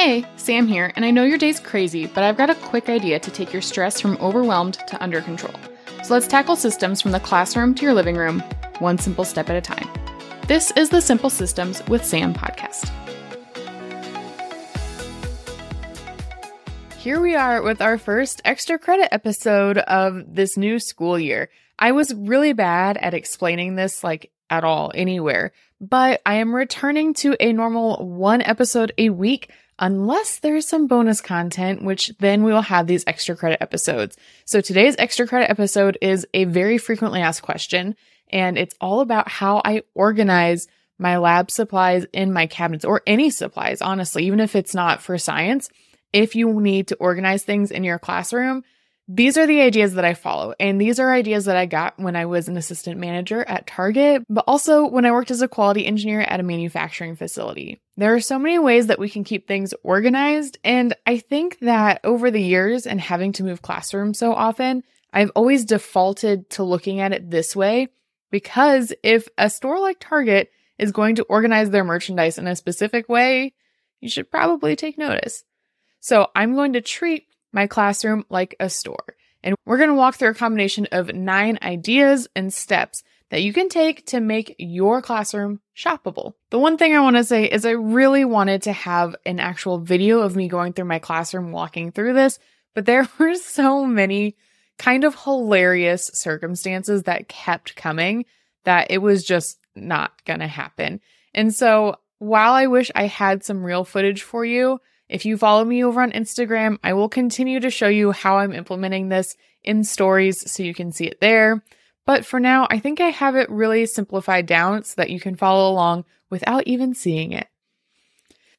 Hey, Sam here, and I know your day's crazy, but I've got a quick idea to take your stress from overwhelmed to under control. So let's tackle systems from the classroom to your living room, one simple step at a time. This is the Simple Systems with Sam podcast. Here we are with our first extra credit episode of this new school year. I was really bad at explaining this at all anywhere, but I am returning to a normal one episode a week unless there's some bonus content, which then we will have these extra credit episodes. So today's extra credit episode is a very frequently asked question, and it's all about how I organize my lab supplies in my cabinets, or any supplies, honestly, even if it's not for science. If you need to organize things in your classroom, these are the ideas that I follow, and these are ideas that I got when I was an assistant manager at Target, but also when I worked as a quality engineer at a manufacturing facility. There are so many ways that we can keep things organized, and I think that over the years and having to move classrooms so often, I've always defaulted to looking at it this way, because if a store like Target is going to organize their merchandise in a specific way, you should probably take notice. So I'm going to treat my classroom like a store. And we're going to walk through a combination of 9 ideas and steps that you can take to make your classroom shoppable. The one thing I want to say is I really wanted to have an actual video of me going through my classroom walking through this, but there were so many kind of hilarious circumstances that kept coming that it was just not going to happen. And so while I wish I had some real footage for you, if you follow me over on Instagram, I will continue to show you how I'm implementing this in stories so you can see it there. But for now, I think I have it really simplified down so that you can follow along without even seeing it.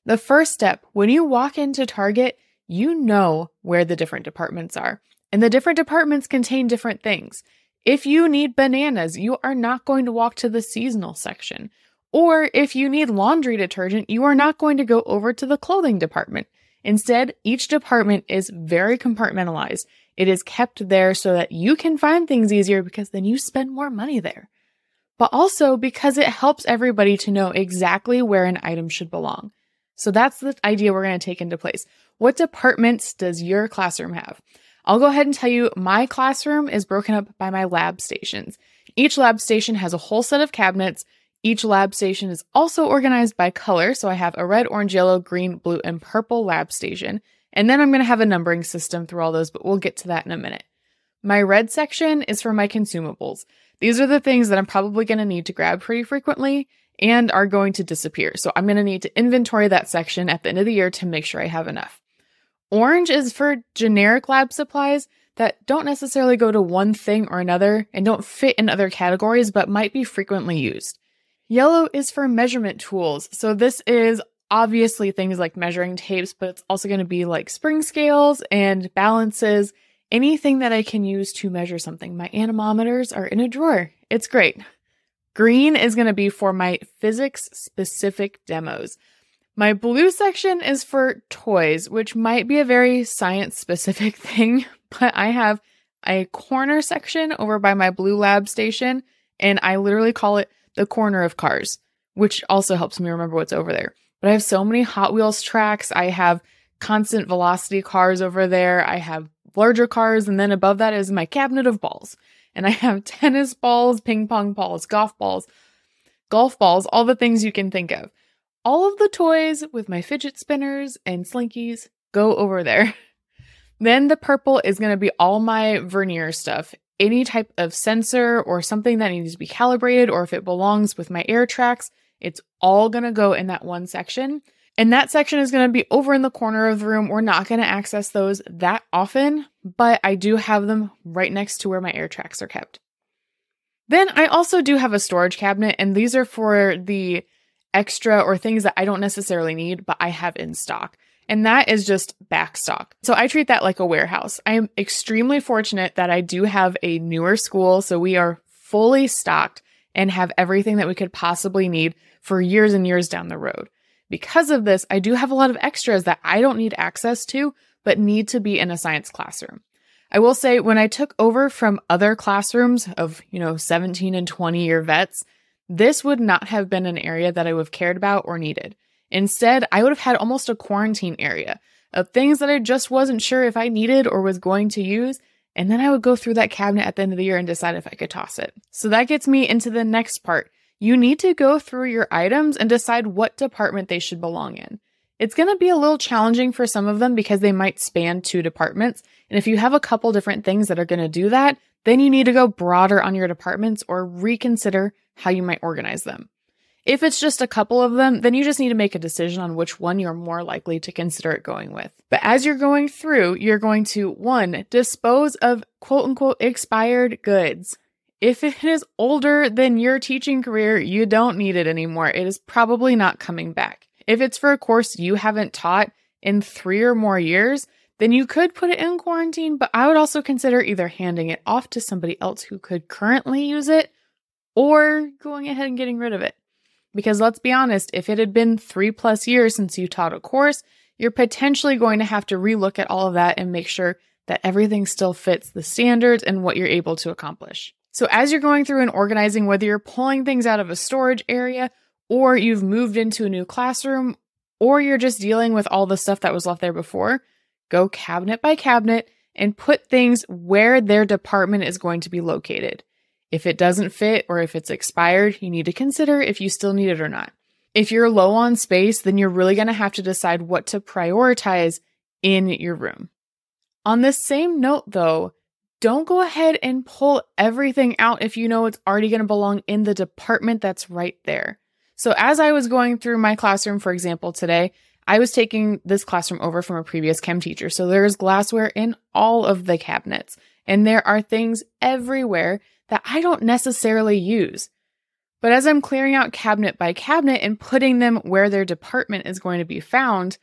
The first step, when you walk into Target, you know where the different departments are. And the different departments contain different things. If you need bananas, you are not going to walk to the seasonal section. Or if you need laundry detergent, you are not going to go over to the clothing department. Instead, each department is very compartmentalized. It is kept there so that you can find things easier, because then you spend more money there. But also because it helps everybody to know exactly where an item should belong. So that's the idea we're going to take into place. What departments does your classroom have? I'll go ahead and tell you my classroom is broken up by my lab stations. Each lab station has a whole set of cabinets. Each lab station is also organized by color, so I have a red, orange, yellow, green, blue, and purple lab station. And then I'm going to have a numbering system through all those, but we'll get to that in a minute. My red section is for my consumables. These are the things that I'm probably going to need to grab pretty frequently and are going to disappear. So I'm going to need to inventory that section at the end of the year to make sure I have enough. Orange is for generic lab supplies that don't necessarily go to one thing or another and don't fit in other categories, but might be frequently used. Yellow is for measurement tools. So this is obviously things like measuring tapes, but it's also going to be like spring scales and balances, anything that I can use to measure something. My anemometers are in a drawer. It's great. Green is going to be for my physics specific demos. My blue section is for toys, which might be a very science specific thing, but I have a corner section over by my blue lab station, and I literally call it the corner of cars, which also helps me remember what's over there. But I have so many Hot Wheels tracks. I have constant velocity cars over there. I have larger cars. And then above that is my cabinet of balls. And I have tennis balls, ping pong balls, golf balls, all the things you can think of. All of the toys with my fidget spinners and slinkies go over there. Then the purple is going to be all my vernier stuff. Any type of sensor or something that needs to be calibrated, or if it belongs with my air tracks, it's all going to go in that one section. And that section is going to be over in the corner of the room. We're not going to access those that often, but I do have them right next to where my air tracks are kept. Then I also do have a storage cabinet, and these are for the extra or things that I don't necessarily need, but I have in stock. And that is just back stock. So I treat that like a warehouse. I am extremely fortunate that I do have a newer school, so we are fully stocked and have everything that we could possibly need for years and years down the road. Because of this, I do have a lot of extras that I don't need access to, but need to be in a science classroom. I will say, when I took over from other classrooms of, 17 and 20 year vets, this would not have been an area that I would have cared about or needed. Instead, I would have had almost a quarantine area of things that I just wasn't sure if I needed or was going to use, and then I would go through that cabinet at the end of the year and decide if I could toss it. So that gets me into the next part. You need to go through your items and decide what department they should belong in. It's going to be a little challenging for some of them because they might span two departments, and if you have a couple different things that are going to do that, then you need to go broader on your departments or reconsider how you might organize them. If it's just a couple of them, then you just need to make a decision on which one you're more likely to consider it going with. But as you're going through, you're going to, 1, dispose of quote-unquote expired goods. If it is older than your teaching career, you don't need it anymore. It is probably not coming back. If it's for a course you haven't taught in 3 or more years, then you could put it in quarantine, but I would also consider either handing it off to somebody else who could currently use it or going ahead and getting rid of it. Because let's be honest, if it had been 3+ years since you taught a course, you're potentially going to have to relook at all of that and make sure that everything still fits the standards and what you're able to accomplish. So as you're going through and organizing, whether you're pulling things out of a storage area or you've moved into a new classroom or you're just dealing with all the stuff that was left there before, go cabinet by cabinet and put things where their department is going to be located. If it doesn't fit or if it's expired, you need to consider if you still need it or not. If you're low on space, then you're really going to have to decide what to prioritize in your room. On this same note, though, don't go ahead and pull everything out if you know it's already going to belong in the department that's right there. So as I was going through my classroom, for example, today, I was taking this classroom over from a previous chem teacher. So there's glassware in all of the cabinets, and there are things everywhere that I don't necessarily use. But as I'm clearing out cabinet by cabinet and putting them where their department is going to be found,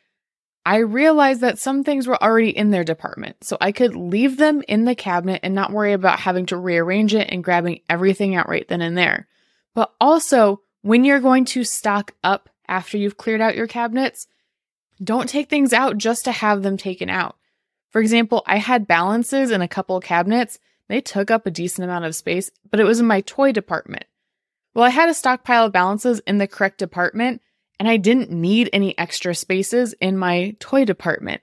I realized that some things were already in their department, so I could leave them in the cabinet and not worry about having to rearrange it and grabbing everything out right then and there. But also, when you're going to stock up after you've cleared out your cabinets, don't take things out just to have them taken out. For example, I had balances in a couple cabinets. They took up a decent amount of space, but it was in my toy department. Well, I had a stockpile of balances in the correct department, and I didn't need any extra spaces in my toy department.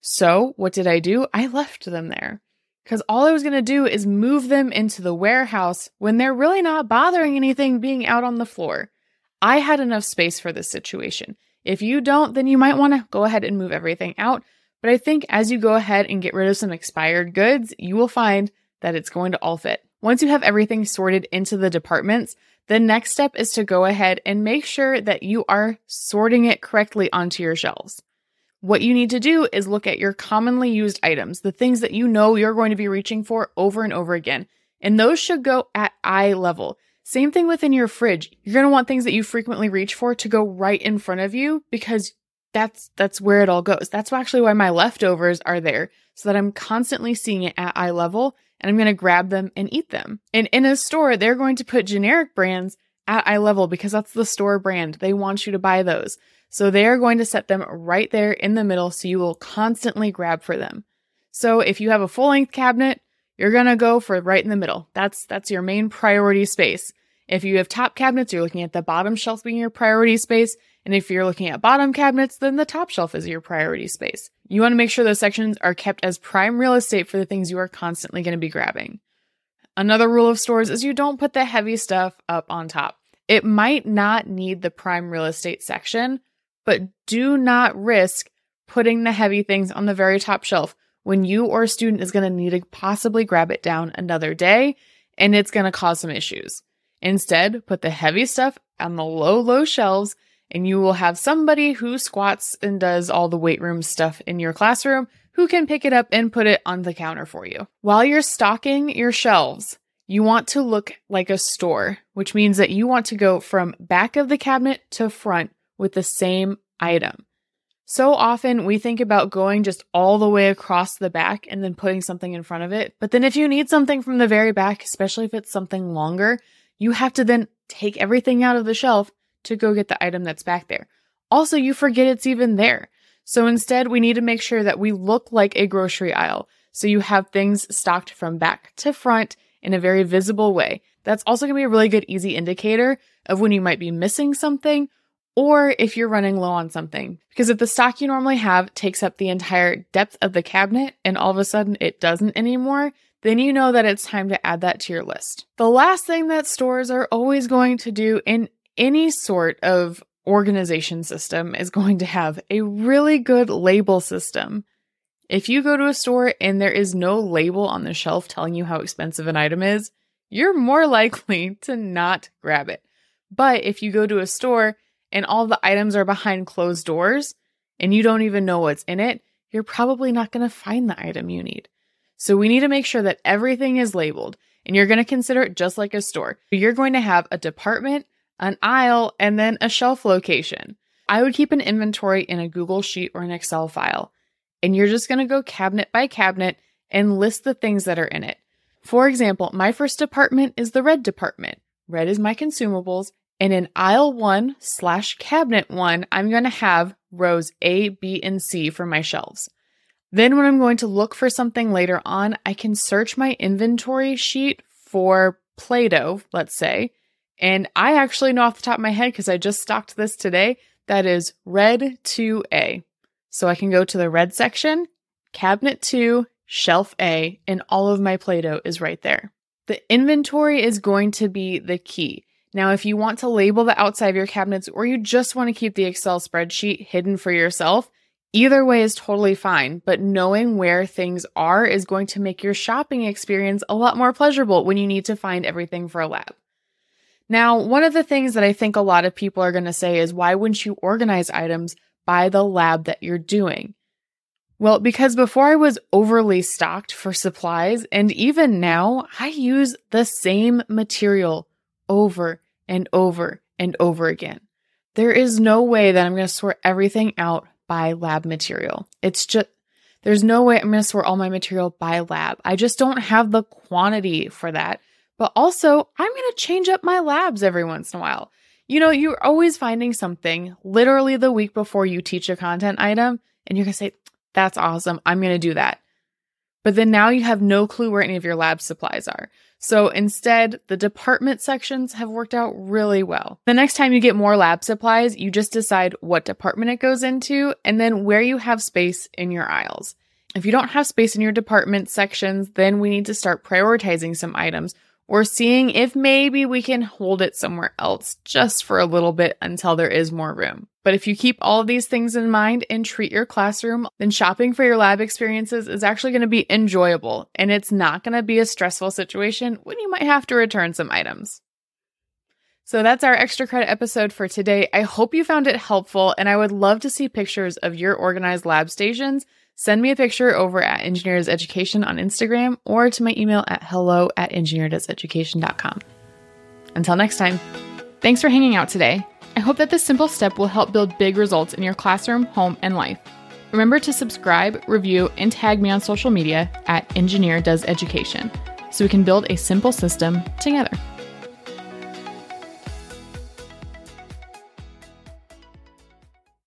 So what did I do? I left them there because all I was going to do is move them into the warehouse when they're really not bothering anything being out on the floor. I had enough space for this situation. If you don't, then you might want to go ahead and move everything out. But I think as you go ahead and get rid of some expired goods, you will find that it's going to all fit. Once you have everything sorted into the departments, the next step is to go ahead and make sure that you are sorting it correctly onto your shelves. What you need to do is look at your commonly used items, the things that you know you're going to be reaching for over and over again, and those should go at eye level. Same thing within your fridge. You're going to want things that you frequently reach for to go right in front of you because that's where it all goes. That's actually why my leftovers are there, so that I'm constantly seeing it at eye level, and I'm going to grab them and eat them. And in a store, they're going to put generic brands at eye level because that's the store brand. They want you to buy those. So they're going to set them right there in the middle so you will constantly grab for them. So if you have a full-length cabinet, you're going to go for right in the middle. That's your main priority space. If you have top cabinets, you're looking at the bottom shelf being your priority space. And if you're looking at bottom cabinets, then the top shelf is your priority space. You want to make sure those sections are kept as prime real estate for the things you are constantly going to be grabbing. Another rule of stores is you don't put the heavy stuff up on top. It might not need the prime real estate section, but do not risk putting the heavy things on the very top shelf when you or a student is going to need to possibly grab it down another day, and it's going to cause some issues. Instead, put the heavy stuff on the low shelves, and you will have somebody who squats and does all the weight room stuff in your classroom who can pick it up and put it on the counter for you. While you're stocking your shelves, you want to look like a store, which means that you want to go from back of the cabinet to front with the same item. So often we think about going just all the way across the back and then putting something in front of it. But then if you need something from the very back, especially if it's something longer, you have to then take everything out of the shelf to go get the item that's back there. Also, you forget it's even there. So instead, we need to make sure that we look like a grocery aisle. So you have things stocked from back to front in a very visible way. That's also going to be a really good, easy indicator of when you might be missing something or if you're running low on something. Because if the stock you normally have takes up the entire depth of the cabinet and all of a sudden it doesn't anymore, then you know that it's time to add that to your list. The last thing that stores are always going to do in any sort of organization system is going to have a really good label system. If you go to a store and there is no label on the shelf telling you how expensive an item is, you're more likely to not grab it. But if you go to a store and all the items are behind closed doors and you don't even know what's in it, you're probably not going to find the item you need. So we need to make sure that everything is labeled, and you're going to consider it just like a store. You're going to have a department, an aisle, and then a shelf location. I would keep an inventory in a Google Sheet or an Excel file, and you're just going to go cabinet by cabinet and list the things that are in it. For example, my first department is the red department. Red is my consumables, and in aisle 1/cabinet 1, I'm going to have rows A, B, and C for my shelves. Then when I'm going to look for something later on, I can search my inventory sheet for Play-Doh, let's say, and I actually know off the top of my head because I just stocked this today, that is red 2A. So I can go to the red section, cabinet 2, shelf A, and all of my Play-Doh is right there. The inventory is going to be the key. Now, if you want to label the outside of your cabinets or you just want to keep the Excel spreadsheet hidden for yourself, either way is totally fine, but knowing where things are is going to make your shopping experience a lot more pleasurable when you need to find everything for a lab. Now, one of the things that I think a lot of people are going to say is, why wouldn't you organize items by the lab that you're doing? Well, because before I was overly stocked for supplies, and even now, I use the same material over and over and over again. There is no way that I'm going to sort everything out by lab material. It's just, there's no way I'm going to sort all my material by lab. I just don't have the quantity for that. But also, I'm going to change up my labs every once in a while. You know, you're always finding something literally the week before you teach a content item, and you're going to say, that's awesome, I'm going to do that. But then now you have no clue where any of your lab supplies are. So instead, the department sections have worked out really well. The next time you get more lab supplies, you just decide what department it goes into and then where you have space in your aisles. If you don't have space in your department sections, then we need to start prioritizing some items or seeing if maybe we can hold it somewhere else just for a little bit until there is more room. But if you keep all of these things in mind and treat your classroom, then shopping for your lab experiences is actually going to be enjoyable, and it's not going to be a stressful situation when you might have to return some items. So that's our extra credit episode for today. I hope you found it helpful, and I would love to see pictures of your organized lab stations. Send me a picture over at Engineer Does Education on Instagram or to my email at hello@engineerdoeseducation.com. Until next time, thanks for hanging out today. I hope that this simple step will help build big results in your classroom, home, and life. Remember to subscribe, review, and tag me on social media at Engineer Does Education so we can build a simple system together.